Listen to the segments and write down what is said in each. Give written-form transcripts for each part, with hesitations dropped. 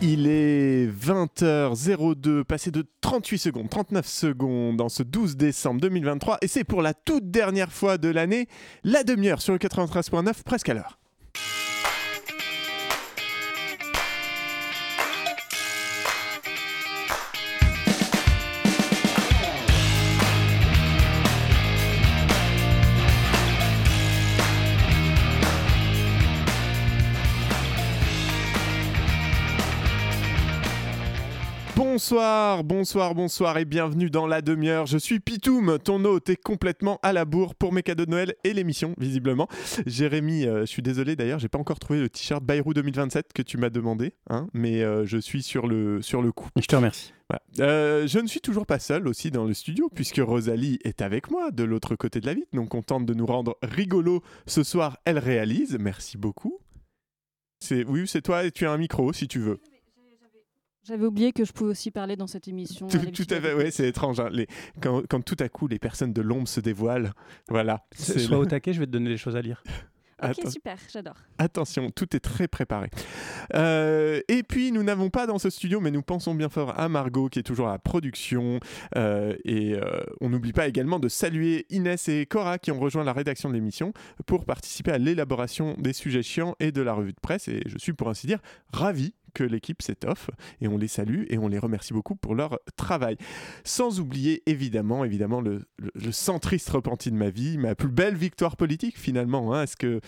Il est 20h02, passé de 38 secondes, 39 secondes en ce 12 décembre 2023 et c'est pour la toute dernière fois de l'année, la demi-heure sur le 93.9, presque à l'heure. Bonsoir et bienvenue dans la demi-heure. Je suis Pitoum, ton hôte est complètement à la bourre pour mes cadeaux de Noël et l'émission, visiblement. Jérémy, je suis désolé d'ailleurs, j'ai pas encore trouvé le t-shirt Bayrou 2027 que tu m'as demandé, hein, mais je suis sur le coup. Je te remercie. Voilà. Je ne suis toujours pas seul aussi dans le studio puisque Rosalie est avec moi de l'autre côté de la vitre, donc on tente de nous rendre rigolos ce soir. Elle réalise, merci beaucoup. C'est toi et tu as un micro si tu veux. J'avais oublié que je pouvais aussi parler dans cette émission. Tout à fait, ouais, c'est étrange. Hein, quand tout à coup, les personnes de l'ombre se dévoilent, voilà. Sois au taquet, je vais te donner des choses à lire. Ok, super, j'adore. Attention, tout est très préparé. Et puis, nous n'avons pas dans ce studio, mais nous pensons bien fort à Margot, qui est toujours à la production. On n'oublie pas également de saluer Inès et Cora, qui ont rejoint la rédaction de l'émission pour participer à l'élaboration des sujets chiants et de la revue de presse. Et je suis, pour ainsi dire, ravi que l'équipe s'étoffe et on les salue et on les remercie beaucoup pour leur travail. Sans oublier évidemment le centriste repenti de ma vie, ma plus belle victoire politique finalement. Hein. Est-ce que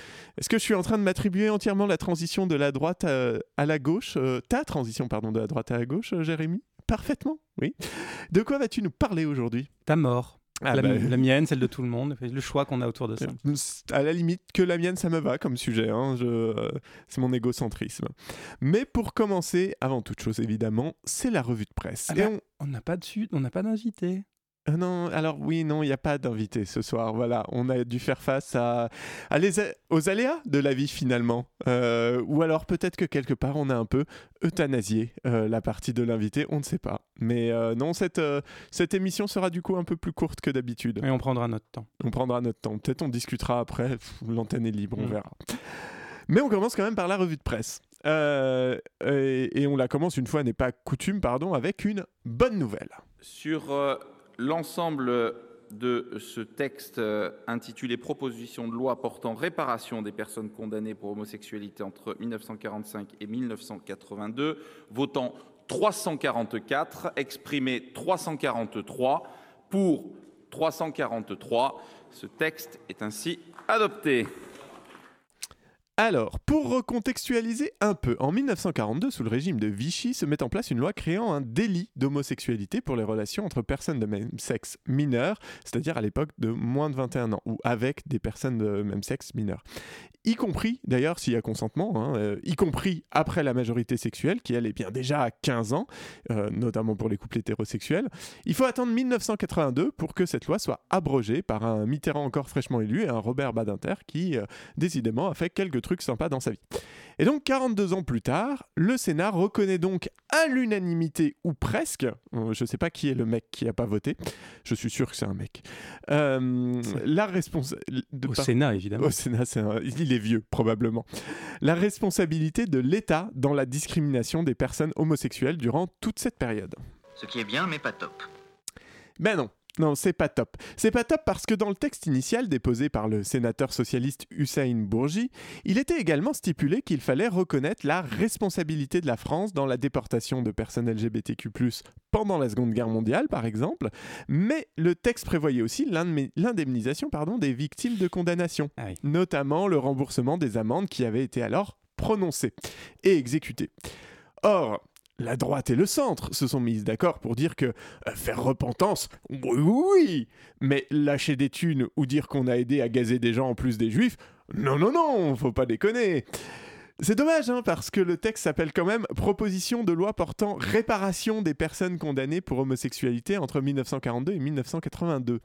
je suis en train de m'attribuer entièrement la transition de la droite à la gauche, ta transition pardon de la droite à la gauche, Jérémy ? Parfaitement, oui. De quoi vas-tu nous parler aujourd'hui ? Ta mort. La mienne, celle de tout le monde, le choix qu'on a autour de ça. À la limite, que la mienne, ça me va comme sujet. Hein, c'est mon égocentrisme. Mais pour commencer, avant toute chose, évidemment, c'est la revue de presse. On n'a pas d'invité. Il n'y a pas d'invité ce soir. Voilà, on a dû faire face aux aléas de la vie finalement. Ou alors peut-être que quelque part, on a un peu euthanasié la partie de l'invité, on ne sait pas. Mais non, cette émission sera du coup un peu plus courte que d'habitude. Et on prendra notre temps. Peut-être on discutera après, l'antenne est libre, on verra. Mais on commence quand même par la revue de presse. Et on la commence une fois n'est pas coutume, avec une bonne nouvelle. Sur l'ensemble de ce texte intitulé « Proposition de loi portant réparation des personnes condamnées pour homosexualité entre 1945 et 1982 », votant 344, exprimé 343, pour 343, ce texte est ainsi adopté. Alors, pour recontextualiser un peu, en 1942, sous le régime de Vichy, se met en place une loi créant un délit d'homosexualité pour les relations entre personnes de même sexe mineures, c'est-à-dire à l'époque de moins de 21 ans, ou avec des personnes de même sexe mineures. Y compris, d'ailleurs, s'il y a consentement, y compris après la majorité sexuelle, qui elle est bien déjà à 15 ans, notamment pour les couples hétérosexuels. Il faut attendre 1982 pour que cette loi soit abrogée par un Mitterrand encore fraîchement élu et un Robert Badinter qui, décidément, a fait quelques truc sympa dans sa vie. Et donc 42 ans plus tard, le Sénat reconnaît donc à l'unanimité ou presque, je sais pas qui est le mec qui a pas voté, je suis sûr que c'est un mec. Sénat évidemment. Au Sénat, il est vieux probablement. La responsabilité de l'État dans la discrimination des personnes homosexuelles durant toute cette période. Ce qui est bien mais pas top. Ben non. Non, c'est pas top. C'est pas top parce que dans le texte initial déposé par le sénateur socialiste Hussein Bourgi, il était également stipulé qu'il fallait reconnaître la responsabilité de la France dans la déportation de personnes LGBTQ+, pendant la Seconde Guerre mondiale, par exemple, mais le texte prévoyait aussi l'indemnisation des victimes de condamnation, notamment le remboursement des amendes qui avaient été alors prononcées et exécutées. Or, la droite et le centre se sont mises d'accord pour dire que faire repentance, oui, mais lâcher des thunes ou dire qu'on a aidé à gazer des gens en plus des juifs, non, faut pas déconner. C'est dommage, hein, parce que le texte s'appelle quand même « Proposition de loi portant réparation des personnes condamnées pour homosexualité entre 1942 et 1982 ».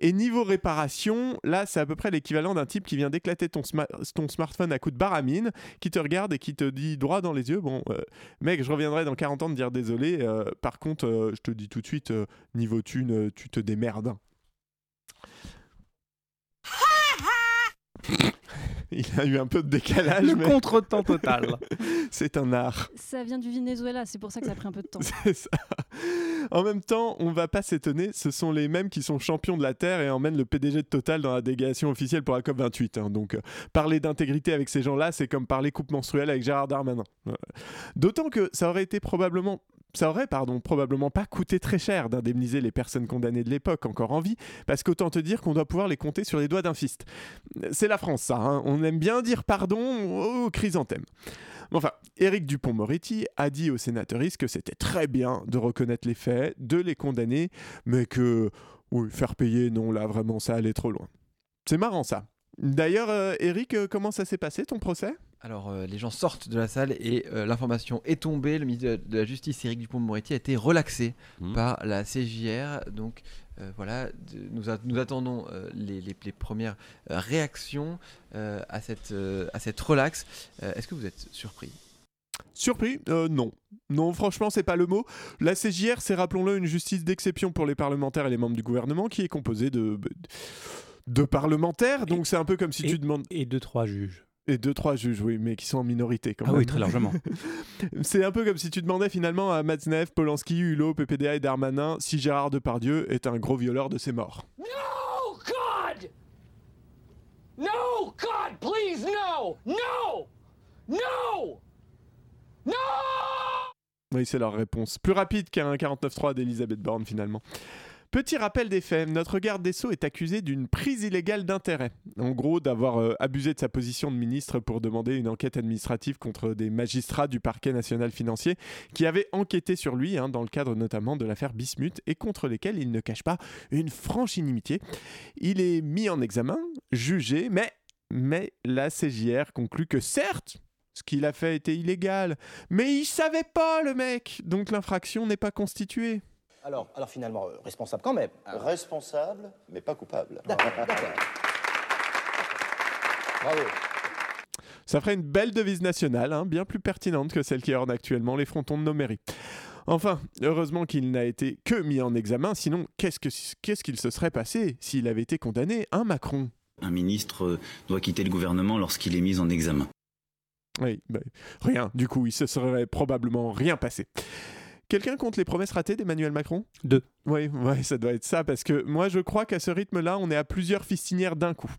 Et niveau réparation, là, c'est à peu près l'équivalent d'un type qui vient d'éclater ton smartphone à coups de baramine, qui te regarde et qui te dit droit dans les yeux, bon, mec, je reviendrai dans 40 ans te dire désolé, par contre, je te dis tout de suite, niveau thune, tu te démerdes. Il a eu un peu de décalage. Le contre-temps total. C'est un art. Ça vient du Venezuela, c'est pour ça que ça a pris un peu de temps. C'est ça. En même temps, on va pas s'étonner, ce sont les mêmes qui sont champions de la Terre et emmènent le PDG de Total dans la délégation officielle pour la COP28. Hein. Donc parler d'intégrité avec ces gens-là, c'est comme parler coupe menstruelle avec Gérard Darmanin. D'autant que ça aurait été probablement pas coûté très cher d'indemniser les personnes condamnées de l'époque encore en vie, parce qu'autant te dire qu'on doit pouvoir les compter sur les doigts d'un fist. C'est la France, ça, hein. On aime bien dire pardon aux chrysanthèmes. Enfin, Éric Dupond-Moretti a dit aux sénateuristes que c'était très bien de reconnaître les faits, de les condamner, mais que, oui, faire payer, non, là, vraiment, ça allait trop loin. C'est marrant, ça. D'ailleurs, Éric, comment ça s'est passé, ton procès ? Alors, les gens sortent de la salle et l'information est tombée. Le ministre de la Justice, Éric Dupond-Moretti, a été relaxé par la CJR. Donc, voilà, nous attendons les premières réactions à cette relaxe. Est-ce que vous êtes surpris ? Surpris ? Non. Non, franchement, c'est pas le mot. La CJR, c'est, rappelons-le, une justice d'exception pour les parlementaires et les membres du gouvernement qui est composée de parlementaires. Donc, c'est un peu comme si tu demandes... Et de 3 juges. Et 2-3 juges, oui, mais qui sont en minorité quand même. Ah oui, très largement. C'est un peu comme si tu demandais finalement à Matznef, Polanski, Hulot, PPDA et Darmanin si Gérard Depardieu est un gros violeur de ses morts. No, God! No, God, please, no! No! No! No! Oui, c'est leur réponse. Plus rapide qu'un 49.3 d'Elisabeth Borne finalement. Petit rappel des faits, notre garde des Sceaux est accusé d'une prise illégale d'intérêt. En gros, d'avoir abusé de sa position de ministre pour demander une enquête administrative contre des magistrats du parquet national financier qui avaient enquêté sur lui, dans le cadre notamment de l'affaire Bismuth, et contre lesquels il ne cache pas une franche inimitié. Il est mis en examen, jugé, mais la CJR conclut que certes, ce qu'il a fait était illégal, mais il savait pas, le mec, donc l'infraction n'est pas constituée. Alors finalement, responsable quand même. Responsable, mais pas coupable. D'accord. Bravo. Ça ferait une belle devise nationale, bien plus pertinente que celle qui orne actuellement les frontons de nos mairies. Enfin, heureusement qu'il n'a été que mis en examen, sinon qu'est-ce qu'il se serait passé s'il avait été condamné, Macron ? Un ministre doit quitter le gouvernement lorsqu'il est mis en examen. Oui, rien, du coup, il se serait probablement rien passé. Quelqu'un compte les promesses ratées d'Emmanuel Macron ? 2. Oui, ça doit être ça, parce que moi je crois qu'à ce rythme-là, on est à plusieurs fistinières d'un coup.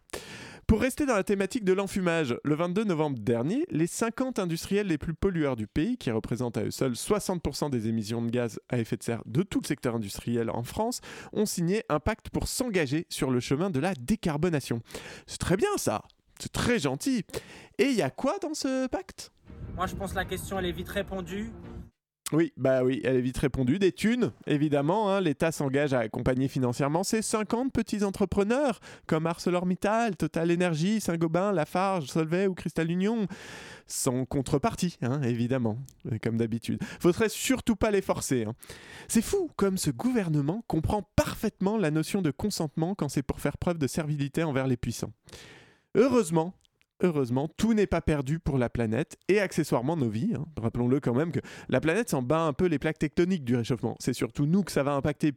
Pour rester dans la thématique de l'enfumage, le 22 novembre dernier, les 50 industriels les plus pollueurs du pays, qui représentent à eux seuls 60% des émissions de gaz à effet de serre de tout le secteur industriel en France, ont signé un pacte pour s'engager sur le chemin de la décarbonation. C'est très bien ça, c'est très gentil. Et il y a quoi dans ce pacte ? Moi je pense que la question elle est vite répondue. Oui, elle est vite répondue. Des thunes, évidemment. L'État s'engage à accompagner financièrement ces 50 petits entrepreneurs, comme ArcelorMittal, TotalEnergie, Saint-Gobain, Lafarge, Solvay ou Cristal Union. Sans contrepartie, évidemment, comme d'habitude. Faudrait surtout pas les forcer. C'est fou, comme ce gouvernement comprend parfaitement la notion de consentement quand c'est pour faire preuve de servilité envers les puissants. Heureusement, tout n'est pas perdu pour la planète et accessoirement nos vies. Rappelons-le quand même que la planète s'en bat un peu les plaques tectoniques du réchauffement. C'est surtout nous que ça va impacter,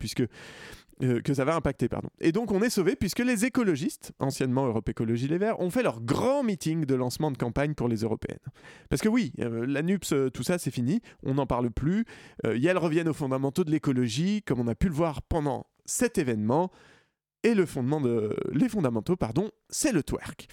Et donc on est sauvés puisque les écologistes, anciennement Europe Écologie Les Verts, ont fait leur grand meeting de lancement de campagne pour les européennes. Parce que oui, la Nupes, tout ça c'est fini, on n'en parle plus. Elles reviennent aux fondamentaux de l'écologie, comme on a pu le voir pendant cet événement. Et les fondamentaux, c'est le twerk.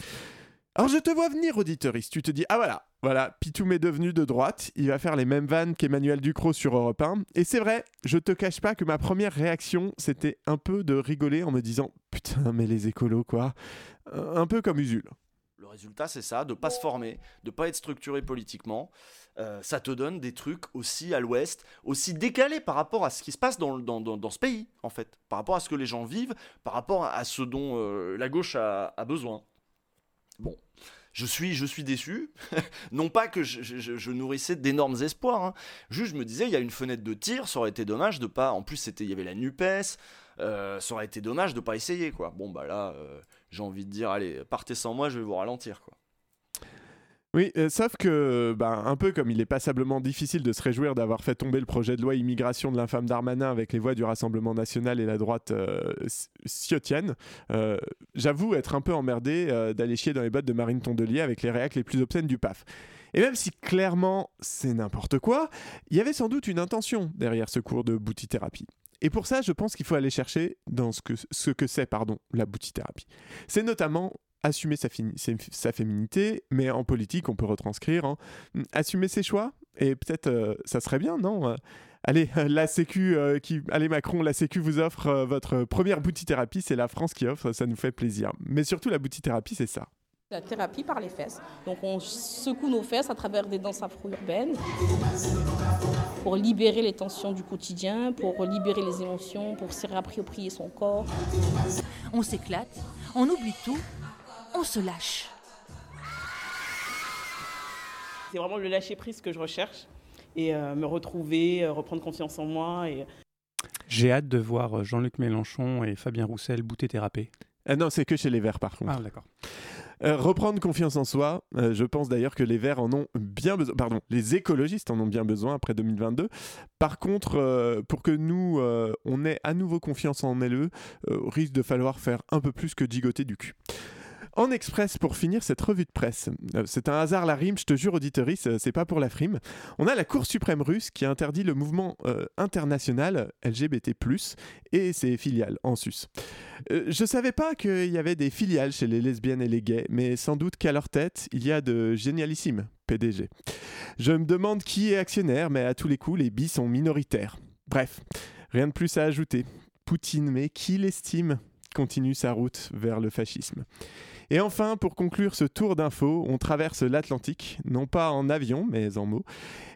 Alors je te vois venir, auditoriste, tu te dis « Ah voilà, Pitoum est devenu de droite, il va faire les mêmes vannes qu'Emmanuel Ducrot sur Europe 1. » Et c'est vrai, je te cache pas que ma première réaction, c'était un peu de rigoler en me disant « Putain, mais les écolos, quoi !» Un peu comme Usul. Le résultat, c'est ça, de pas se former, de pas être structuré politiquement. Ça te donne des trucs aussi à l'ouest, aussi décalés par rapport à ce qui se passe dans ce pays, en fait. Par rapport à ce que les gens vivent, par rapport à ce dont la gauche a besoin. Bon, je suis déçu, non pas que je nourrissais d'énormes espoirs, juste je me disais il y a une fenêtre de tir, ça aurait été dommage de pas, en plus il y avait la Nupes, ça aurait été dommage de pas essayer quoi. Bon bah là, j'ai envie de dire allez, partez sans moi, je vais vous ralentir quoi. Oui, sauf que, un peu comme il est passablement difficile de se réjouir d'avoir fait tomber le projet de loi immigration de l'infâme Darmanin avec les voix du Rassemblement National et la droite sciotienne, j'avoue être un peu emmerdé d'aller chier dans les bottes de Marine Tondelier avec les réacs les plus obscènes du PAF. Et même si clairement c'est n'importe quoi, il y avait sans doute une intention derrière ce cours de boutithérapie. Et pour ça, je pense qu'il faut aller chercher dans ce que c'est la boutithérapie. C'est notamment assumer sa féminité, mais en politique, on peut retranscrire. Assumer ses choix, et peut-être ça serait bien, non ? Allez, Macron, la Sécu vous offre votre première boutithérapie, c'est la France qui offre, ça nous fait plaisir. Mais surtout, la boutithérapie, c'est ça. La thérapie par les fesses. Donc on secoue nos fesses à travers des danses afro-urbaines pour libérer les tensions du quotidien, pour libérer les émotions, pour se réapproprier son corps. On s'éclate, on oublie tout, on se lâche. C'est vraiment le lâcher-prise que je recherche et me retrouver, reprendre confiance en moi. J'ai hâte de voir Jean-Luc Mélenchon et Fabien Roussel boutithérapés. Non, c'est que chez les Verts par contre. Ah d'accord. Reprendre confiance en soi, je pense d'ailleurs que les Verts en ont bien besoin, pardon, les écologistes en ont bien besoin après 2022. Par contre, pour que nous, on ait à nouveau confiance en LE, risque de falloir faire un peu plus que gigoter du cul. En express, pour finir cette revue de presse, c'est un hasard la rime, je te jure auditeurice, c'est pas pour la frime. On a la Cour suprême russe qui interdit le mouvement international LGBT+, et ses filiales en sus. Je savais pas qu'il y avait des filiales chez les lesbiennes et les gays, mais sans doute qu'à leur tête, il y a de génialissimes PDG. Je me demande qui est actionnaire, mais à tous les coups, les bis sont minoritaires. Bref, rien de plus à ajouter. Poutine, mais qui l'estime, continue sa route vers le fascisme. Et enfin, pour conclure ce tour d'infos, on traverse l'Atlantique, non pas en avion, mais en mots.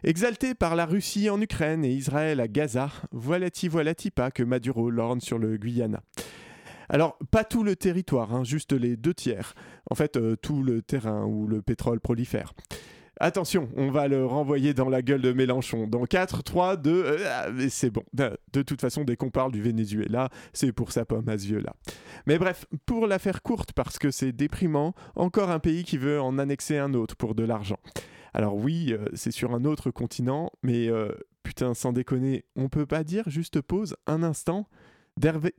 Exalté par la Russie en Ukraine et Israël à Gaza, voilà-t-il pas que Maduro lorne sur le Guyana. Alors, pas tout le territoire, juste les 2/3. En fait, tout le terrain où le pétrole prolifère. Attention, on va le renvoyer dans la gueule de Mélenchon. Dans 4, 3, 2, c'est bon. De toute façon, dès qu'on parle du Venezuela, c'est pour sa pomme à ce vieux-là. Mais bref, pour la faire courte, parce que c'est déprimant, encore un pays qui veut en annexer un autre pour de l'argent. Alors oui, c'est sur un autre continent, mais putain, sans déconner, on peut pas dire juste pause un instant.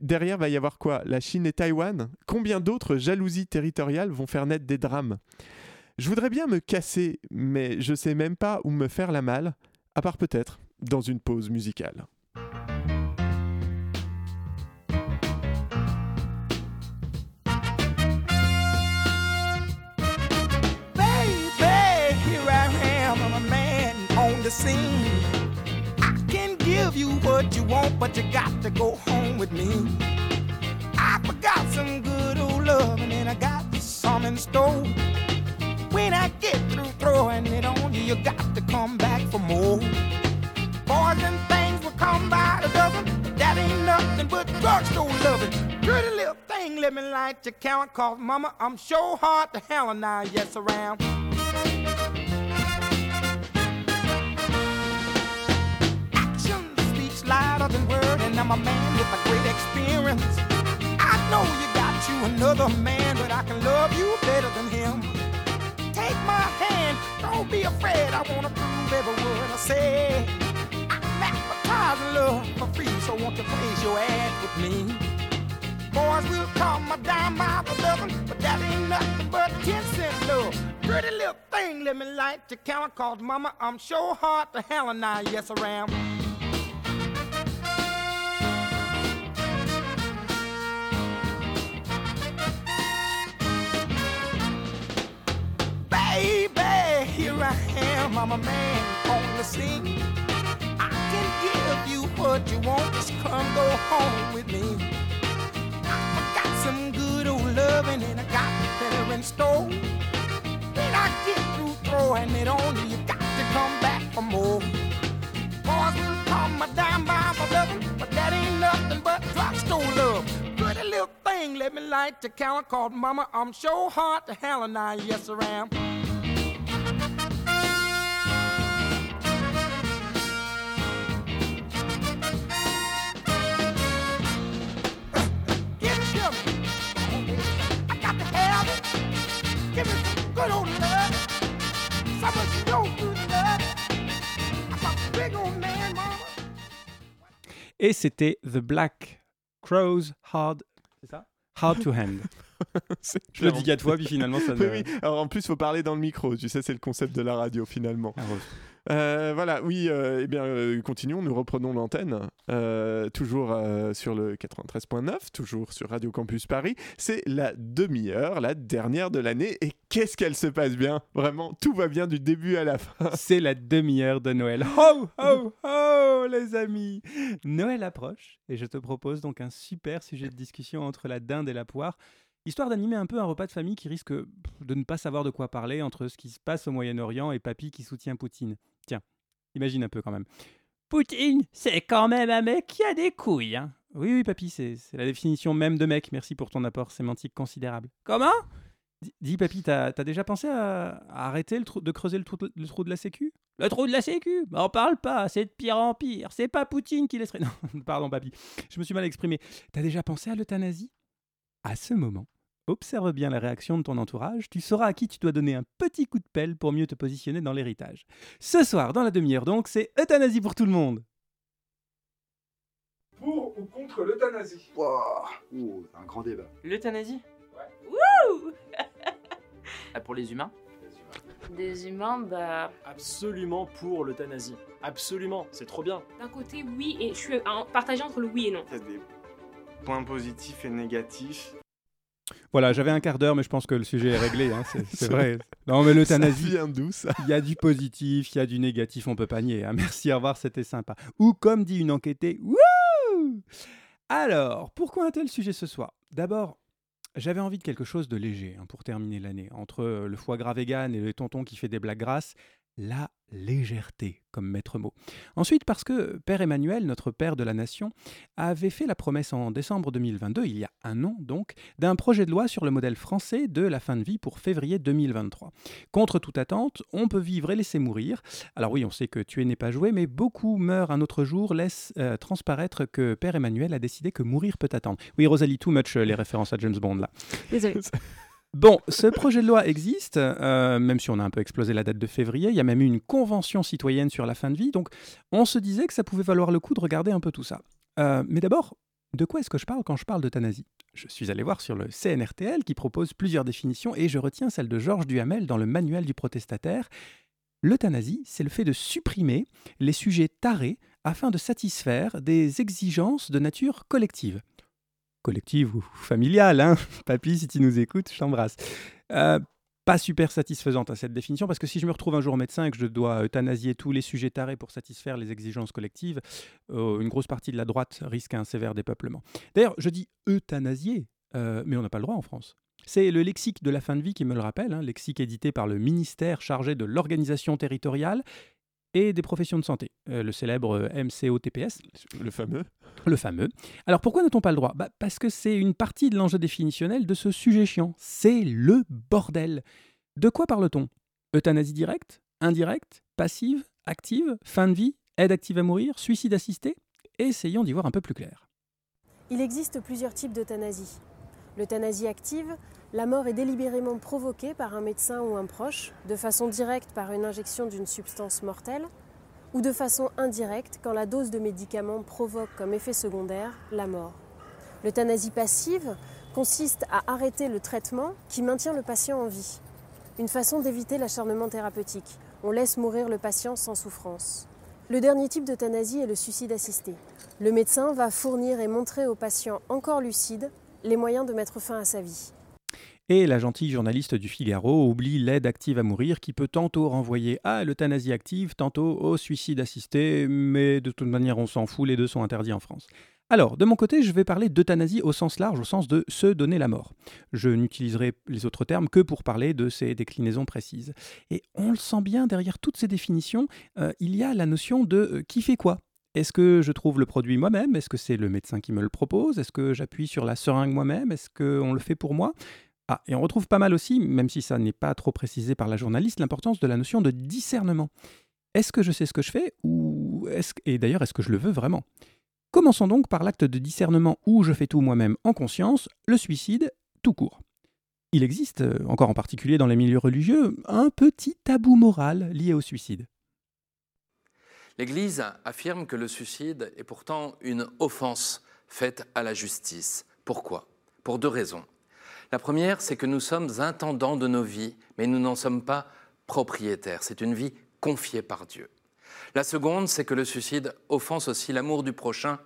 Derrière va y avoir quoi ? La Chine et Taïwan ? Combien d'autres jalousies territoriales vont faire naître des drames ? Je voudrais bien me casser, mais je sais même pas où me faire la malle, à part peut-être dans une pause musicale. Baby, here I am, I'm a man on the scene. I can give you what you want, but you got to go home with me. I forgot some good old love, and then I got some in store. When I get through throwing it on you, you got to come back for more. Boys and things will come by the dozen. That ain't nothing but drugstore loving. Pretty little thing, let me light your count. Cause mama, I'm sure hard to hell and I yes around. Action speaks louder than word, and I'm a man with a great experience. I know you got you another man, but I can love you better than him. Take my hand, don't be afraid, I wanna prove every word I say. I'm advertising love for free, so won't you raise your ad with me? Boys will call my dime by the dozen, but that ain't nothing but 10 cent love. Pretty little thing, let me light your count, cause mama, I'm sure hard to hell and I yes around. Baby, here I am, I'm a man on the scene. I can give you what you want, just come go home with me. I got some good old loving and I got better in store. When I get through throwing it on you, you got to come back for more. Boys will call my dime by my loving, but that ain't nothing but drugstore love. Pretty little thing, let me light the counter, called mama, I'm sure hard to hell and I yes around. Give me some good old love. Et c'était The Black Crowes Hard. C'est ça ? Hard to Hand. Je le dis qu'à toi, puis finalement ça ne... Oui, oui. Alors en plus, il faut parler dans le micro, tu sais, c'est le concept de la radio finalement. Ah, ouais. Voilà, oui, eh bien, continuons, nous reprenons l'antenne, toujours sur le 93.9, toujours sur Radio Campus Paris. C'est la demi-heure, la dernière de l'année, et qu'est-ce qu'elle se passe bien, vraiment, tout va bien du début à la fin. C'est la demi-heure de Noël. Ho, ho, ho, les amis, Noël approche, et je te propose donc un super sujet de discussion entre la dinde et la poire, histoire d'animer un peu un repas de famille qui risque de ne pas savoir de quoi parler entre ce qui se passe au Moyen-Orient et papy qui soutient Poutine. Tiens, imagine un peu quand même. Poutine, c'est quand même un mec qui a des couilles, hein. Oui, oui, papy, c'est la définition même de mec. Merci pour ton apport sémantique considérable. Comment ? Dis, papy, t'as déjà pensé à arrêter de creuser le trou de la sécu ? Le trou de la sécu ? M'en parle pas, c'est de pire en pire. C'est pas Poutine qui laisserait... Non, pardon, papy, je me suis mal exprimé. T'as déjà pensé à l'euthanasie ? À ce moment, observe bien la réaction de ton entourage, tu sauras à qui tu dois donner un petit coup de pelle pour mieux te positionner dans l'héritage. Ce soir, dans la demi-heure donc, c'est euthanasie pour tout le monde. Pour ou contre l'euthanasie ? Wouah, wow, un grand débat. L'euthanasie ? Ouais. Wouh. Pour les humains ? Des humains, bah... Absolument pour l'euthanasie. Absolument, c'est trop bien. D'un côté, oui, et je suis partagée entre le oui et non. C'est des... points positifs et négatifs. Voilà, j'avais un quart d'heure, mais je pense que le sujet est réglé, hein, c'est vrai. Non, mais l'euthanasie, ça vient d'où, ça ? Il y a du positif, il y a du négatif, on peut pas nier. Hein. Merci, au revoir, c'était sympa. Ou comme dit une enquêtée, wouh ! Alors, pourquoi un tel sujet ce soir ? D'abord, j'avais envie de quelque chose de léger, hein, pour terminer l'année. Entre le foie gras vegan et le tonton qui fait des blagues grasses, la légèreté comme maître mot. Ensuite, parce que Père Emmanuel, notre Père de la Nation, avait fait la promesse en décembre 2022, il y a un an donc, d'un projet de loi sur le modèle français de la fin de vie pour février 2023. Contre toute attente, on peut vivre et laisser mourir. Alors oui, on sait que tuer n'est pas joué, mais beaucoup meurent un autre jour, laissent transparaître que Père Emmanuel a décidé que mourir peut attendre. Oui, Rosalie, too much les références à James Bond, là. Désolée. Bon, ce projet de loi existe, même si on a un peu explosé la date de février. Il y a même eu une convention citoyenne sur la fin de vie, donc on se disait que ça pouvait valoir le coup de regarder un peu tout ça. Mais d'abord, de quoi est-ce que je parle quand je parle d'euthanasie ? Je suis allé voir sur le CNRTL qui propose plusieurs définitions et je retiens celle de Georges Duhamel dans le manuel du protestataire. L'euthanasie, c'est le fait de supprimer les sujets tarés afin de satisfaire des exigences de nature collective. Collective ou familiale, hein. Papy, si tu nous écoutes, je t'embrasse. Pas super satisfaisante à cette définition, parce que si je me retrouve un jour médecin et que je dois euthanasier tous les sujets tarés pour satisfaire les exigences collectives, une grosse partie de la droite risque un sévère dépeuplement. D'ailleurs, je dis euthanasier, mais on n'a pas le droit en France. C'est le lexique de la fin de vie qui me le rappelle, hein, lexique édité par le ministère chargé de l'organisation territoriale et des professions de santé, le célèbre MCOTPS. Le fameux. Le fameux. Alors pourquoi n'a-t-on pas le droit ? Bah, parce que c'est une partie de l'enjeu définitionnel de ce sujet chiant. C'est le bordel. De quoi parle-t-on ? Euthanasie directe, indirecte, passive, active, fin de vie, aide active à mourir, suicide assisté ? Essayons d'y voir un peu plus clair. Il existe plusieurs types d'euthanasie. L'euthanasie active, la mort est délibérément provoquée par un médecin ou un proche, de façon directe par une injection d'une substance mortelle, ou de façon indirecte quand la dose de médicaments provoque comme effet secondaire la mort. L'euthanasie passive consiste à arrêter le traitement qui maintient le patient en vie. Une façon d'éviter l'acharnement thérapeutique. On laisse mourir le patient sans souffrance. Le dernier type d'euthanasie est le suicide assisté. Le médecin va fournir et montrer au patient encore lucide les moyens de mettre fin à sa vie. Et la gentille journaliste du Figaro oublie l'aide active à mourir qui peut tantôt renvoyer à l'euthanasie active, tantôt au suicide assisté, mais de toute manière on s'en fout, les deux sont interdits en France. Alors, de mon côté, je vais parler d'euthanasie au sens large, au sens de se donner la mort. Je n'utiliserai les autres termes que pour parler de ces déclinaisons précises. Et on le sent bien, derrière toutes ces définitions, il y a la notion de qui fait quoi. Est-ce que je trouve le produit moi-même ? Est-ce que c'est le médecin qui me le propose ? Est-ce que j'appuie sur la seringue moi-même ? Est-ce qu'on le fait pour moi ? Ah, et on retrouve pas mal aussi, même si ça n'est pas trop précisé par la journaliste, l'importance de la notion de discernement. Est-ce que je sais ce que je fais ? Et d'ailleurs, est-ce que je le veux vraiment ? Commençons donc par l'acte de discernement où je fais tout moi-même en conscience, le suicide tout court. Il existe, encore en particulier dans les milieux religieux, un petit tabou moral lié au suicide. L'Église affirme que le suicide est pourtant une offense faite à la justice. Pourquoi? Pour deux raisons. La première, c'est que nous sommes intendants de nos vies, mais nous n'en sommes pas propriétaires. C'est une vie confiée par Dieu. La seconde, c'est que le suicide offense aussi l'amour du prochain.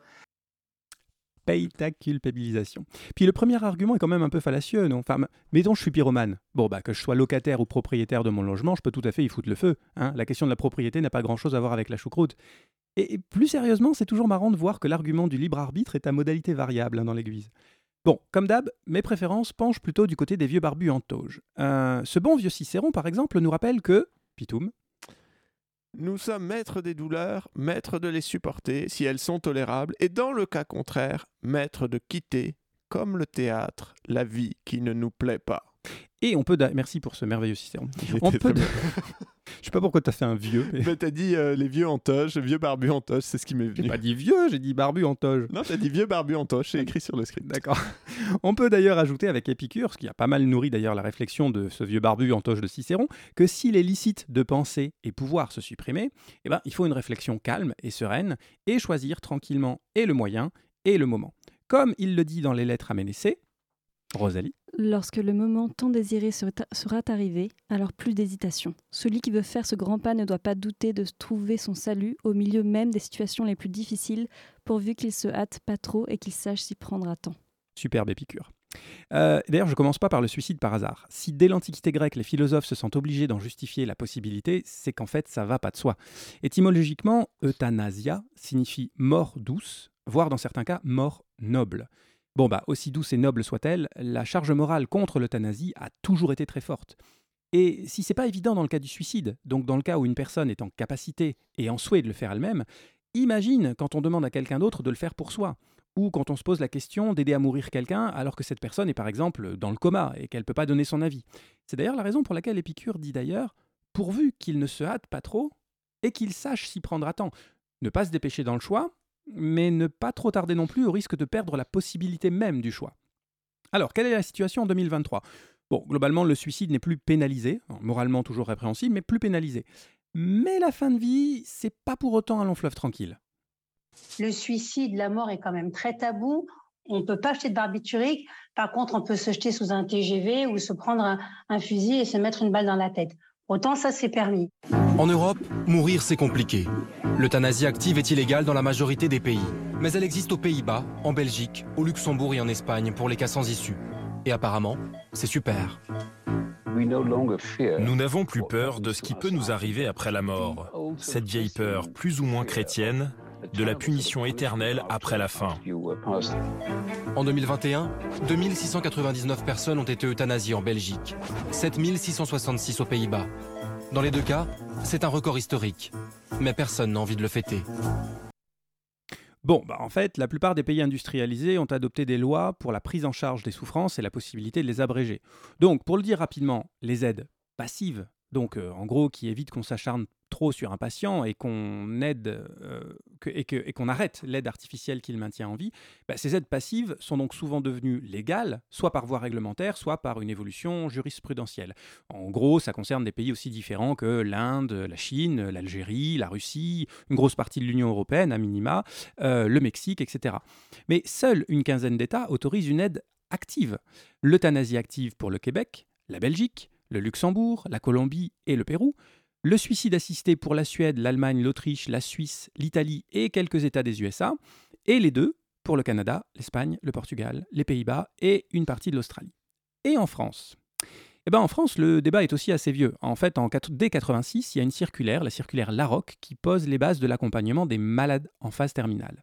Paye ta culpabilisation. Puis le premier argument est quand même un peu fallacieux, non? Enfin, mettons, je suis pyromane. Bon, bah, que je sois locataire ou propriétaire de mon logement, je peux tout à fait y foutre le feu. Hein, la question de la propriété n'a pas grand-chose à voir avec la choucroute. Et plus sérieusement, c'est toujours marrant de voir que l'argument du libre arbitre est à modalité variable hein, dans l'Église. Bon, comme d'hab, mes préférences penchent plutôt du côté des vieux barbus en tauge. Ce bon vieux Cicéron, par exemple, nous rappelle que... Pitoum. Nous sommes maîtres des douleurs, maîtres de les supporter si elles sont tolérables, et dans le cas contraire, maîtres de quitter, comme le théâtre, la vie qui ne nous plaît pas. Et on peut... Merci pour ce merveilleux système. On peut... Je sais pas pourquoi t'as fait un vieux. Mais t'as dit les vieux en toge, vieux barbu en toge, c'est ce qui m'est venu. J'ai pas dit vieux, j'ai dit barbu en toge. Non, t'as dit vieux barbu en toge, c'est écrit sur le script. D'accord. On peut d'ailleurs ajouter avec Épicure, ce qui a pas mal nourri d'ailleurs la réflexion de ce vieux barbu en toge de Cicéron, que s'il est licite de penser et pouvoir se supprimer, eh ben, il faut une réflexion calme et sereine, et choisir tranquillement et le moyen et le moment. Comme il le dit dans les lettres à Ménécée, Rosalie. Lorsque le moment tant désiré sera arrivé, alors plus d'hésitation. Celui qui veut faire ce grand pas ne doit pas douter de trouver son salut au milieu même des situations les plus difficiles, pourvu qu'il se hâte pas trop et qu'il sache s'y prendre à temps. Superbe Épicure. D'ailleurs, je commence pas par le suicide par hasard. Si dès l'Antiquité grecque, les philosophes se sentent obligés d'en justifier la possibilité, c'est qu'en fait, ça va pas de soi. Étymologiquement, euthanasia signifie mort douce, voire dans certains cas, mort noble. Bon bah, aussi douce et noble soit-elle, la charge morale contre l'euthanasie a toujours été très forte. Et si c'est pas évident dans le cas du suicide, donc dans le cas où une personne est en capacité et en souhait de le faire elle-même, imagine quand on demande à quelqu'un d'autre de le faire pour soi, ou quand on se pose la question d'aider à mourir quelqu'un alors que cette personne est par exemple dans le coma et qu'elle peut pas donner son avis. C'est d'ailleurs la raison pour laquelle Épicure dit d'ailleurs « pourvu qu'il ne se hâte pas trop et qu'il sache s'y prendre à temps ». Ne pas se dépêcher dans le choix, mais ne pas trop tarder non plus au risque de perdre la possibilité même du choix. Alors, quelle est la situation en 2023 ? Bon, globalement, le suicide n'est plus pénalisé, moralement toujours répréhensible, mais plus pénalisé. Mais la fin de vie, c'est pas pour autant un long fleuve tranquille. Le suicide, la mort est quand même très tabou. On ne peut pas acheter de barbiturique. Par contre, on peut se jeter sous un TGV ou se prendre un fusil et se mettre une balle dans la tête. Autant ça, c'est permis. En Europe, mourir, c'est compliqué. L'euthanasie active est illégale dans la majorité des pays. Mais elle existe aux Pays-Bas, en Belgique, au Luxembourg et en Espagne pour les cas sans issue. Et apparemment, c'est super. Nous n'avons plus peur de ce qui peut nous arriver après la mort. Cette vieille peur, plus ou moins chrétienne, de la punition éternelle après la fin. En 2021, 2699 personnes ont été euthanasiées en Belgique, 7666 aux Pays-Bas. Dans les deux cas, c'est un record historique, mais personne n'a envie de le fêter. Bon, bah en fait, la plupart des pays industrialisés ont adopté des lois pour la prise en charge des souffrances et la possibilité de les abréger. Donc, pour le dire rapidement, les aides passives, donc en gros qui évitent qu'on s'acharne trop sur un patient et qu'on aide, qu'on arrête l'aide artificielle qu'il maintient en vie, bah, ces aides passives sont donc souvent devenues légales, soit par voie réglementaire, soit par une évolution jurisprudentielle. En gros, ça concerne des pays aussi différents que l'Inde, la Chine, l'Algérie, la Russie, une grosse partie de l'Union européenne à minima, le Mexique, etc. Mais seule une quinzaine d'États autorisent une aide active. L'euthanasie active pour le Québec, la Belgique, le Luxembourg, la Colombie et le Pérou, le suicide assisté pour la Suède, l'Allemagne, l'Autriche, la Suisse, l'Italie et quelques États des USA, et les deux pour le Canada, l'Espagne, le Portugal, les Pays-Bas et une partie de l'Australie. Et en France ? Eh ben en France, le débat est aussi assez vieux. En fait, dès 1986, il y a une circulaire, la circulaire Larocque, qui pose les bases de l'accompagnement des malades en phase terminale.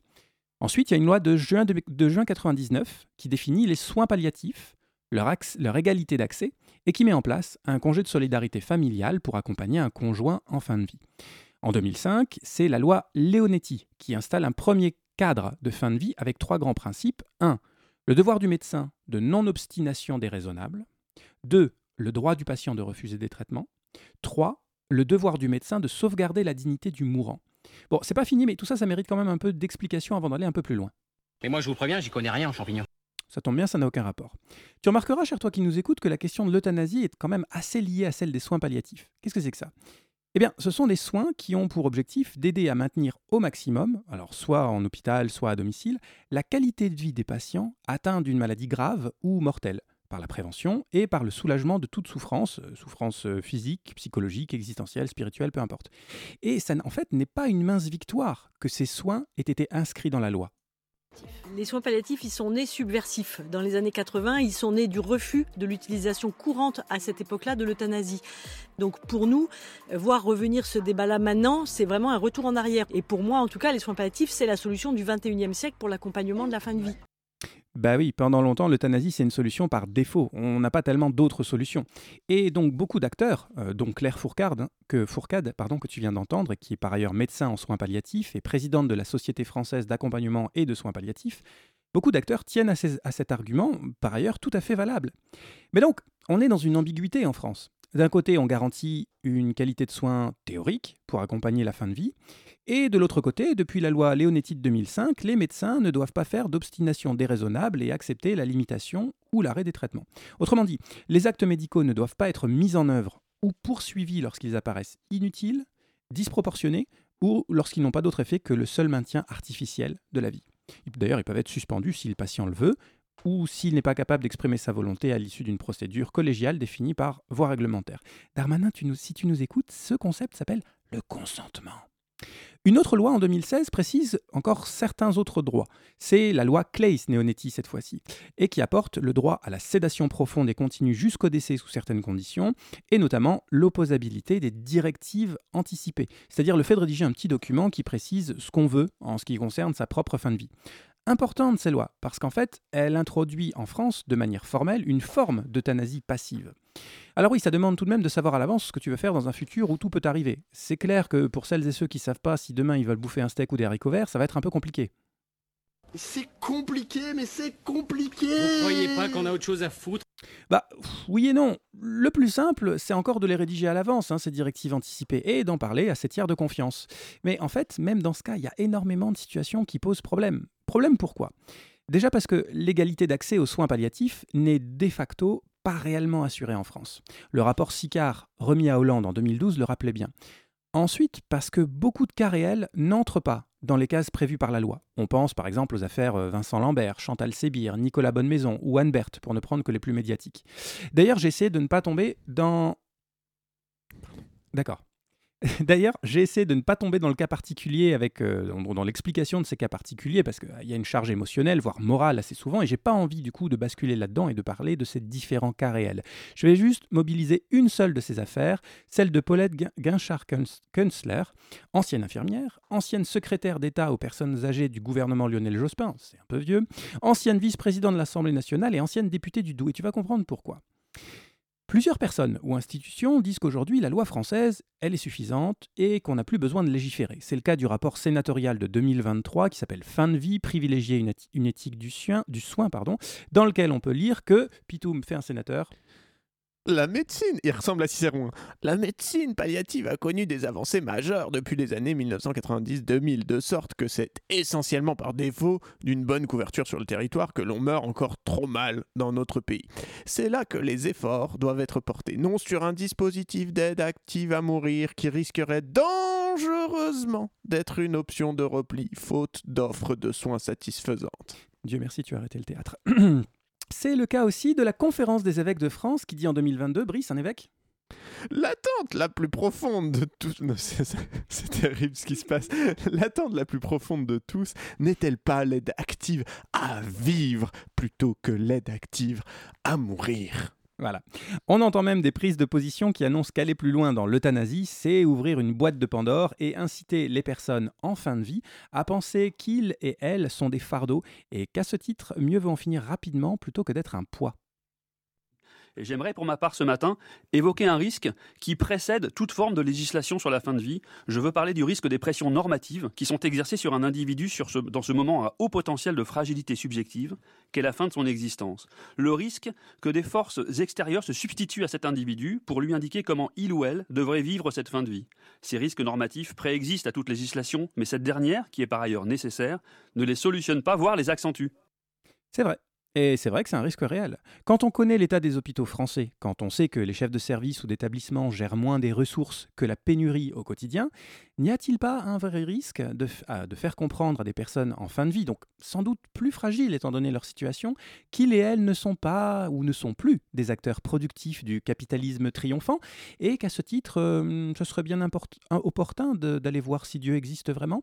Ensuite, il y a une loi de juin 1999 qui définit les soins palliatifs, leur égalité d'accès, et qui met en place un congé de solidarité familiale pour accompagner un conjoint en fin de vie. En 2005, c'est la loi Leonetti qui installe un premier cadre de fin de vie avec trois grands principes. 1. Le devoir du médecin de non-obstination déraisonnable. 2. Le droit du patient de refuser des traitements. 3. Le devoir du médecin de sauvegarder la dignité du mourant. Bon, c'est pas fini, mais tout ça, ça mérite quand même un peu d'explication avant d'aller un peu plus loin. Mais moi, je vous préviens, j'y connais rien en champignons. Ça tombe bien, ça n'a aucun rapport. Tu remarqueras, cher toi qui nous écoutes, que la question de l'euthanasie est quand même assez liée à celle des soins palliatifs. Qu'est-ce que c'est que ça ? Eh bien, ce sont des soins qui ont pour objectif d'aider à maintenir au maximum, alors soit en hôpital, soit à domicile, la qualité de vie des patients atteints d'une maladie grave ou mortelle, par la prévention et par le soulagement de toute souffrance, souffrance physique, psychologique, existentielle, spirituelle, peu importe. Et ça, en fait, n'est pas une mince victoire que ces soins aient été inscrits dans la loi. Les soins palliatifs, ils sont nés subversifs. Dans les années 80, ils sont nés du refus de l'utilisation courante à cette époque-là de l'euthanasie. Donc pour nous, voir revenir ce débat-là maintenant, c'est vraiment un retour en arrière. Et pour moi, en tout cas, les soins palliatifs, c'est la solution du 21e siècle pour l'accompagnement de la fin de vie. Bah oui, pendant longtemps, l'euthanasie, c'est une solution par défaut. On n'a pas tellement d'autres solutions. Et donc, beaucoup d'acteurs, dont Claire Fourcade, que tu viens d'entendre, qui est par ailleurs médecin en soins palliatifs et présidente de la Société française d'accompagnement et de soins palliatifs, beaucoup d'acteurs tiennent à cet argument, par ailleurs, tout à fait valable. Mais donc, on est dans une ambiguïté en France. D'un côté, on garantit une qualité de soins théorique pour accompagner la fin de vie. Et de l'autre côté, depuis la loi Leonetti de 2005, les médecins ne doivent pas faire d'obstination déraisonnable et accepter la limitation ou l'arrêt des traitements. Autrement dit, les actes médicaux ne doivent pas être mis en œuvre ou poursuivis lorsqu'ils apparaissent inutiles, disproportionnés ou lorsqu'ils n'ont pas d'autre effet que le seul maintien artificiel de la vie. D'ailleurs, ils peuvent être suspendus si le patient le veut, ou s'il n'est pas capable d'exprimer sa volonté à l'issue d'une procédure collégiale définie par voie réglementaire. Darmanin, si tu nous écoutes, ce concept s'appelle le consentement. Une autre loi en 2016 précise encore certains autres droits. C'est la loi Claeys-Neonetti cette fois-ci, et qui apporte le droit à la sédation profonde et continue jusqu'au décès sous certaines conditions, et notamment l'opposabilité des directives anticipées, c'est-à-dire le fait de rédiger un petit document qui précise ce qu'on veut en ce qui concerne sa propre fin de vie. Importante ces lois, parce qu'en fait, elle introduit en France, de manière formelle, une forme d'euthanasie passive. Alors oui, ça demande tout de même de savoir à l'avance ce que tu veux faire dans un futur où tout peut arriver. C'est clair que pour celles et ceux qui ne savent pas si demain ils veulent bouffer un steak ou des haricots verts, ça va être un peu compliqué. C'est compliqué. Vous croyez pas qu'on a autre chose à foutre ? Bah oui et non. Le plus simple, c'est encore de les rédiger à l'avance, ces directives anticipées, et d'en parler à ses tiers de confiance. Mais en fait, même dans ce cas, il y a énormément de situations qui posent problème. Problème pourquoi ? Déjà parce que l'égalité d'accès aux soins palliatifs n'est de facto pas réellement assurée en France. Le rapport Sicard, remis à Hollande en 2012, le rappelait bien. Ensuite, parce que beaucoup de cas réels n'entrent pas dans les cases prévues par la loi. On pense par exemple aux affaires Vincent Lambert, Chantal Sébire, Nicolas Bonnemaison ou Anne Berthe, pour ne prendre que les plus médiatiques. D'ailleurs, j'ai essayé de ne pas tomber dans le cas particulier dans l'explication de ces cas particuliers parce qu'il y a une charge émotionnelle, voire morale assez souvent, et j'ai pas envie du coup de basculer là-dedans et de parler de ces différents cas réels. Je vais juste mobiliser une seule de ces affaires, celle de Paulette Guinchard-Kunzler, ancienne infirmière, ancienne secrétaire d'État aux personnes âgées du gouvernement Lionel Jospin, c'est un peu vieux, ancienne vice-présidente de l'Assemblée nationale et ancienne députée du Doubs, et tu vas comprendre pourquoi. Plusieurs personnes ou institutions disent qu'aujourd'hui, la loi française, elle est suffisante et qu'on n'a plus besoin de légiférer. C'est le cas du rapport sénatorial de 2023 qui s'appelle « Fin de vie, privilégier une éthique du soin », dans lequel on peut lire que Pitoum fait un sénateur. La médecine, il ressemble à Cicéron. La médecine palliative a connu des avancées majeures depuis les années 1990-2000, de sorte que c'est essentiellement par défaut d'une bonne couverture sur le territoire que l'on meurt encore trop mal dans notre pays. C'est là que les efforts doivent être portés, non sur un dispositif d'aide active à mourir qui risquerait dangereusement d'être une option de repli, faute d'offres de soins satisfaisantes. Dieu merci, tu as arrêté le théâtre. C'est le cas aussi de la conférence des évêques de France qui dit en 2022, Brice, un évêque ? L'attente la plus profonde de tous... Non, c'est terrible ce qui se passe. L'attente la plus profonde de tous n'est-elle pas l'aide active à vivre plutôt que l'aide active à mourir ? Voilà. On entend même des prises de position qui annoncent qu'aller plus loin dans l'euthanasie, c'est ouvrir une boîte de Pandore et inciter les personnes en fin de vie à penser qu'ils et elles sont des fardeaux et qu'à ce titre, mieux vaut en finir rapidement plutôt que d'être un poids. Et j'aimerais pour ma part ce matin évoquer un risque qui précède toute forme de législation sur la fin de vie. Je veux parler du risque des pressions normatives qui sont exercées sur un individu dans ce moment à haut potentiel de fragilité subjective qu'est la fin de son existence. Le risque que des forces extérieures se substituent à cet individu pour lui indiquer comment il ou elle devrait vivre cette fin de vie. Ces risques normatifs préexistent à toute législation, mais cette dernière, qui est par ailleurs nécessaire, ne les solutionne pas, voire les accentue. C'est vrai. Et c'est vrai que c'est un risque réel. Quand on connaît l'état des hôpitaux français, quand on sait que les chefs de service ou d'établissement gèrent moins des ressources que la pénurie au quotidien, n'y a-t-il pas un vrai risque de faire comprendre à des personnes en fin de vie, donc sans doute plus fragiles étant donné leur situation, qu'ils et elles ne sont pas ou ne sont plus des acteurs productifs du capitalisme triomphant, et qu'à ce titre, ce serait bien opportun d'aller voir si Dieu existe vraiment?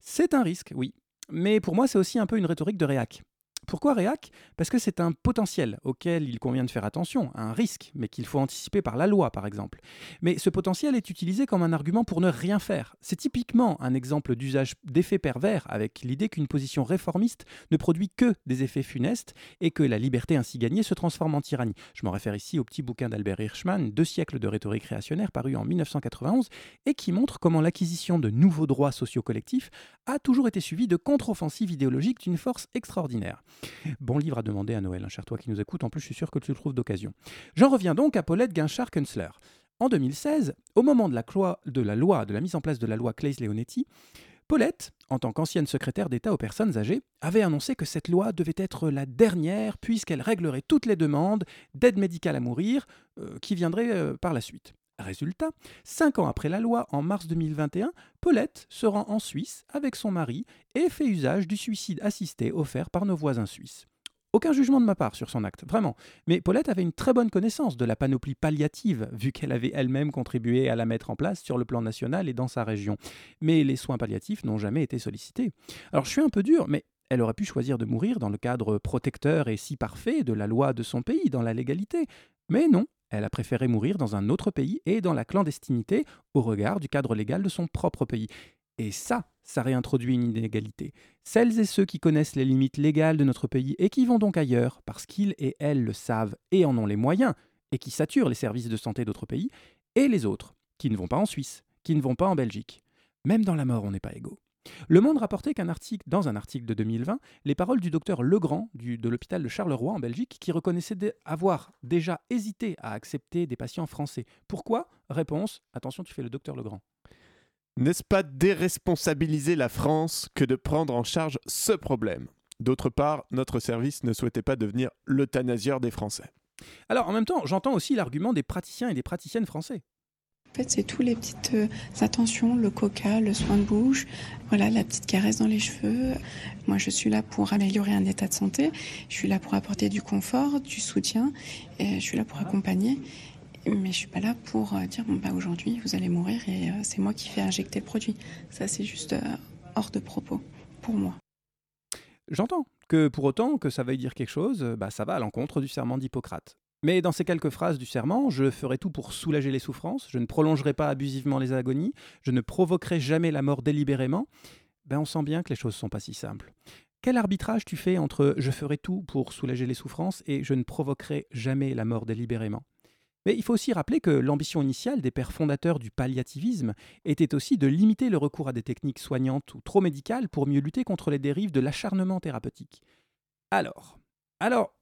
C'est un risque, oui. Mais pour moi, c'est aussi un peu une rhétorique de réac. Pourquoi réac ? Parce que c'est un potentiel auquel il convient de faire attention, un risque, mais qu'il faut anticiper par la loi, par exemple. Mais ce potentiel est utilisé comme un argument pour ne rien faire. C'est typiquement un exemple d'usage d'effets pervers, avec l'idée qu'une position réformiste ne produit que des effets funestes et que la liberté ainsi gagnée se transforme en tyrannie. Je me réfère ici au petit bouquin d'Albert Hirschman, 2 siècles de rhétorique réactionnaire, paru en 1991, et qui montre comment l'acquisition de nouveaux droits sociaux collectifs a toujours été suivie de contre-offensives idéologiques d'une force extraordinaire. Bon livre à demander à Noël, cher toi qui nous écoute, en plus je suis sûr que tu le trouves d'occasion. J'en reviens donc à Paulette Guinchard-Kunzler. En 2016, au moment de la mise en place de la loi Claeys-Leonetti, Paulette, en tant qu'ancienne secrétaire d'État aux personnes âgées, avait annoncé que cette loi devait être la dernière puisqu'elle réglerait toutes les demandes d'aide médicale à mourir qui viendraient par la suite. Résultat, 5 ans après la loi, en mars 2021, Paulette se rend en Suisse avec son mari et fait usage du suicide assisté offert par nos voisins suisses. Aucun jugement de ma part sur son acte, vraiment. Mais Paulette avait une très bonne connaissance de la panoplie palliative, vu qu'elle avait elle-même contribué à la mettre en place sur le plan national et dans sa région. Mais les soins palliatifs n'ont jamais été sollicités. Alors je suis un peu dur, mais... Elle aurait pu choisir de mourir dans le cadre protecteur et si parfait de la loi de son pays, dans la légalité. Mais non, elle a préféré mourir dans un autre pays et dans la clandestinité au regard du cadre légal de son propre pays. Et ça réintroduit une inégalité. Celles et ceux qui connaissent les limites légales de notre pays et qui vont donc ailleurs, parce qu'ils et elles le savent et en ont les moyens, et qui saturent les services de santé d'autres pays, et les autres, qui ne vont pas en Suisse, qui ne vont pas en Belgique. Même dans la mort, on n'est pas égaux. Le Monde rapportait dans un article de 2020, les paroles du docteur Legrand de l'hôpital de Charleroi en Belgique qui reconnaissait avoir déjà hésité à accepter des patients français. Pourquoi ? Réponse, attention tu fais le docteur Legrand. N'est-ce pas déresponsabiliser la France que de prendre en charge ce problème ? D'autre part, notre service ne souhaitait pas devenir l'euthanasieur des Français. Alors en même temps, j'entends aussi l'argument des praticiens et des praticiennes français. En fait, c'est tous les petites attentions, le coca, le soin de bouche, voilà, la petite caresse dans les cheveux. Moi, je suis là pour améliorer un état de santé, je suis là pour apporter du confort, du soutien, et je suis là pour accompagner. Mais je suis pas là pour dire aujourd'hui, vous allez mourir et c'est moi qui fais injecter le produit. Ça, c'est juste hors de propos pour moi. J'entends que pour autant que ça veuille dire quelque chose, ça va à l'encontre du serment d'Hippocrate. Mais dans ces quelques phrases du serment, je ferai tout pour soulager les souffrances, je ne prolongerai pas abusivement les agonies, je ne provoquerai jamais la mort délibérément. On sent bien que les choses ne sont pas si simples. Quel arbitrage tu fais entre « je ferai tout pour soulager les souffrances » et « je ne provoquerai jamais la mort délibérément ». Mais il faut aussi rappeler que l'ambition initiale des pères fondateurs du palliativisme était aussi de limiter le recours à des techniques soignantes ou trop médicales pour mieux lutter contre les dérives de l'acharnement thérapeutique. Alors,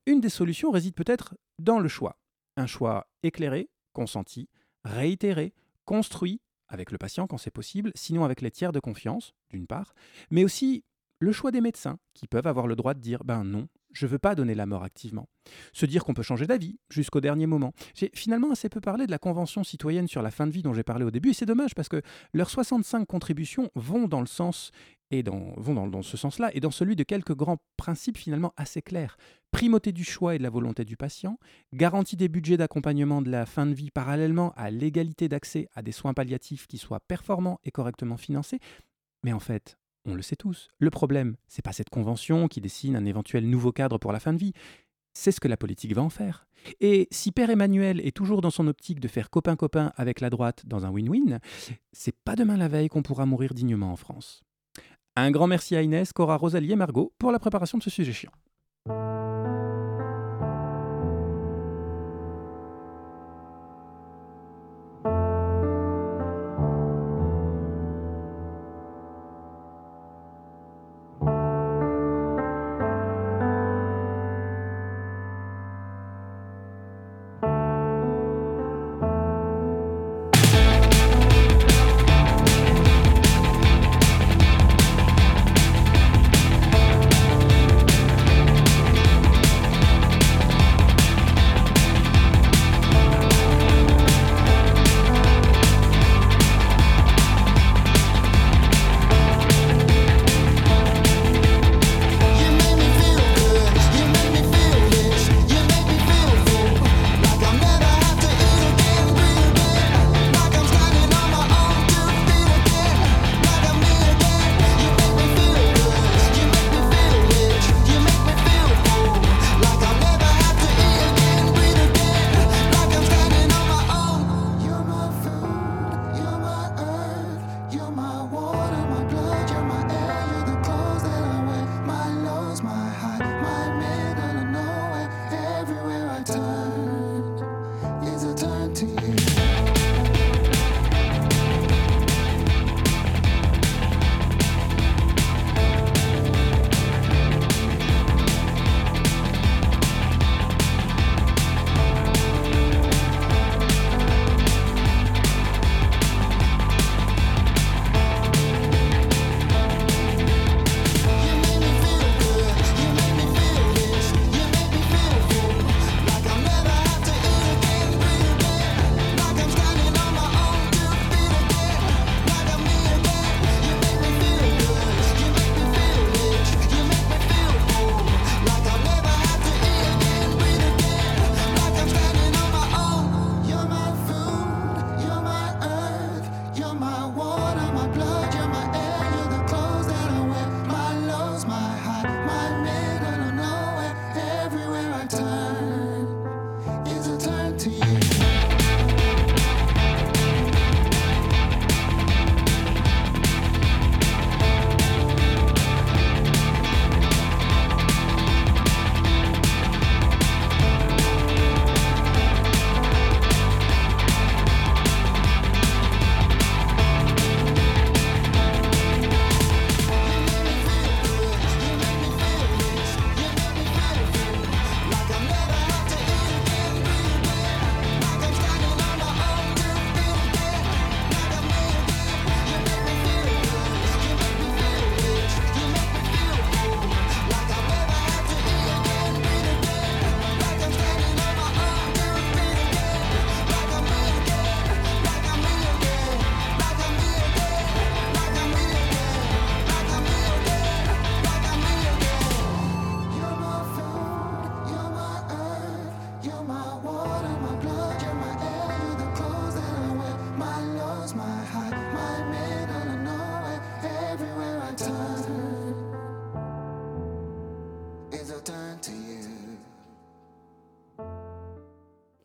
une des solutions réside peut-être dans le choix. Un choix éclairé, consenti, réitéré, construit, avec le patient quand c'est possible, sinon avec les tiers de confiance, d'une part, mais aussi le choix des médecins, qui peuvent avoir le droit de dire « non, je ne veux pas donner la mort activement ». Se dire qu'on peut changer d'avis jusqu'au dernier moment. J'ai finalement assez peu parlé de la Convention citoyenne sur la fin de vie dont j'ai parlé au début, et c'est dommage parce que leurs 65 contributions vont dans le sens... vont dans ce sens-là, et dans celui de quelques grands principes finalement assez clairs. Primauté du choix et de la volonté du patient, garantie des budgets d'accompagnement de la fin de vie parallèlement à l'égalité d'accès à des soins palliatifs qui soient performants et correctement financés. Mais en fait, on le sait tous, le problème, c'est pas cette convention qui dessine un éventuel nouveau cadre pour la fin de vie. C'est ce que la politique va en faire. Et si Père Emmanuel est toujours dans son optique de faire copain-copain avec la droite dans un win-win, c'est pas demain la veille qu'on pourra mourir dignement en France. Un grand merci à Inès, Cora, Rosalie et Margot pour la préparation de ce sujet chiant.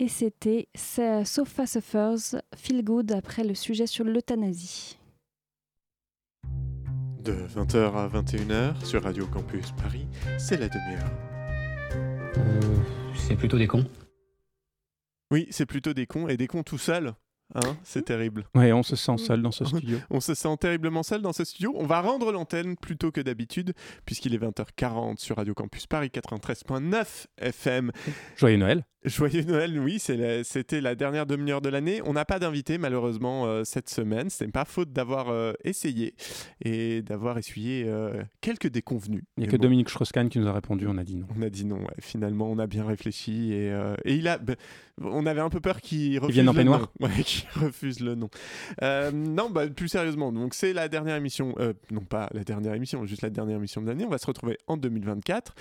Et c'était Sofa Suffers, Feel Good, après le sujet sur l'euthanasie. De 20h à 21h sur Radio Campus Paris, c'est la demi-heure. C'est plutôt des cons. Oui, c'est plutôt des cons, et des cons tout seuls. Hein, c'est terrible. Ouais, on se sent seul dans ce studio. On se sent terriblement seul dans ce studio. On va rendre l'antenne plus tôt que d'habitude, puisqu'il est 20h40 sur Radio Campus Paris 93.9 FM. Joyeux Noël. Joyeux Noël, oui, c'était la dernière demi-heure de l'année. On n'a pas d'invité, malheureusement, cette semaine. Ce n'est pas faute d'avoir essayé et d'avoir essuyé quelques déconvenues. Il n'y a que Dominique Strauss-Kahn qui nous a répondu, on a dit non. On a dit non, ouais. Finalement, on a bien réfléchi. Et on avait un peu peur qu'il refuse le nom. Ouais, qu'il refuse le nom. Plus sérieusement, donc c'est la dernière émission. Non, pas la dernière émission, juste la dernière émission de l'année. On va se retrouver en 2024.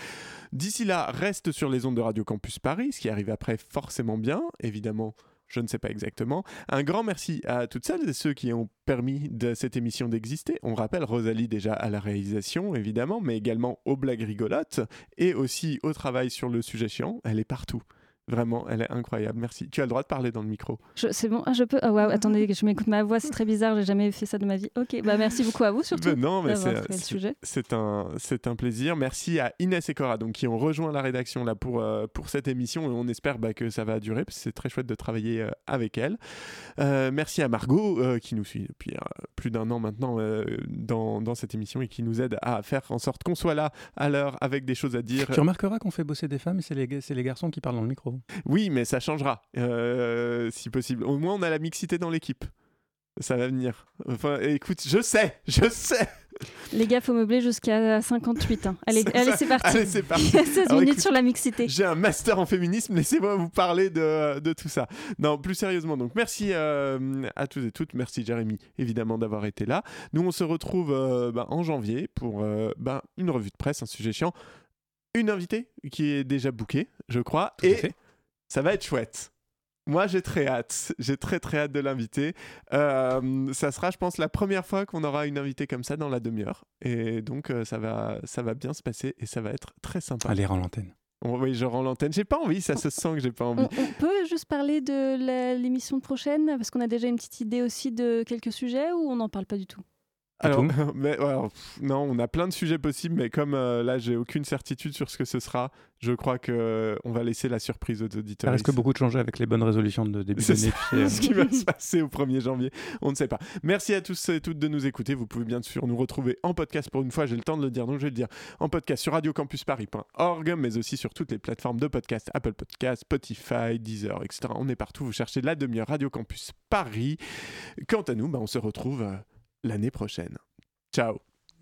D'ici là, reste sur les ondes de Radio Campus Paris, ce qui arrive après forcément bien, évidemment, je ne sais pas exactement. Un grand merci à toutes celles et ceux qui ont permis de cette émission d'exister. On rappelle Rosalie déjà à la réalisation, évidemment, mais également aux blagues rigolotes et aussi au travail sur le sujet chiant. Elle est partout. Vraiment, elle est incroyable. Merci. Tu as le droit de parler dans le micro. C'est bon, je peux. Ah, wow, attendez, je m'écoute ma voix, c'est très bizarre, j'ai jamais fait ça de ma vie. Ok, merci beaucoup à vous surtout. C'est un plaisir. Merci à Inès et Cora, donc qui ont rejoint la rédaction là pour cette émission, et on espère que ça va durer parce que c'est très chouette de travailler avec elles. Merci à Margot qui nous suit depuis plus d'un an maintenant dans cette émission et qui nous aide à faire en sorte qu'on soit là à l'heure avec des choses à dire. Tu remarqueras qu'on fait bosser des femmes et c'est les garçons qui parlent dans le micro. Oui, mais ça changera, si possible. Au moins, on a la mixité dans l'équipe. Ça va venir. Enfin, écoute, je sais. Les gars, faut meubler jusqu'à 58. Hein. Allez, c'est parti. Allez, c'est parti. 16 Alors, minutes écoute, sur la mixité. J'ai un master en féminisme, laissez-moi vous parler de tout ça. Non, plus sérieusement, donc merci à tous et toutes. Merci Jérémy, évidemment, d'avoir été là. Nous, on se retrouve en janvier pour une revue de presse, un sujet chiant. Une invitée qui est déjà bookée, je crois, et ça va être chouette. Moi, j'ai très hâte. J'ai très, très hâte de l'inviter. Ça sera, je pense, la première fois qu'on aura une invitée comme ça dans la demi-heure. Et donc, ça va bien se passer et ça va être très sympa. Allez, rends l'antenne. Oui, je rends l'antenne. J'ai pas envie, ça se sent que j'ai pas envie. On peut juste parler de l'émission prochaine, parce qu'on a déjà une petite idée aussi de quelques sujets, ou on n'en parle pas du tout ? Non, on a plein de sujets possibles, mais comme là, j'ai aucune certitude sur ce que ce sera, je crois qu'on va laisser la surprise aux auditeurs. Ça risque beaucoup de changer avec les bonnes résolutions de début d'année. C'est ce qui va se passer au 1er janvier, on ne sait pas. Merci à tous et toutes de nous écouter. Vous pouvez bien sûr nous retrouver en podcast pour une fois, j'ai le temps de le dire, donc je vais le dire, en podcast sur radiocampusparis.org, mais aussi sur toutes les plateformes de podcast, Apple Podcasts, Spotify, Deezer, etc. On est partout, vous cherchez la demi-heure Radio Campus Paris. Quant à nous, on se retrouve... l'année prochaine. Ciao.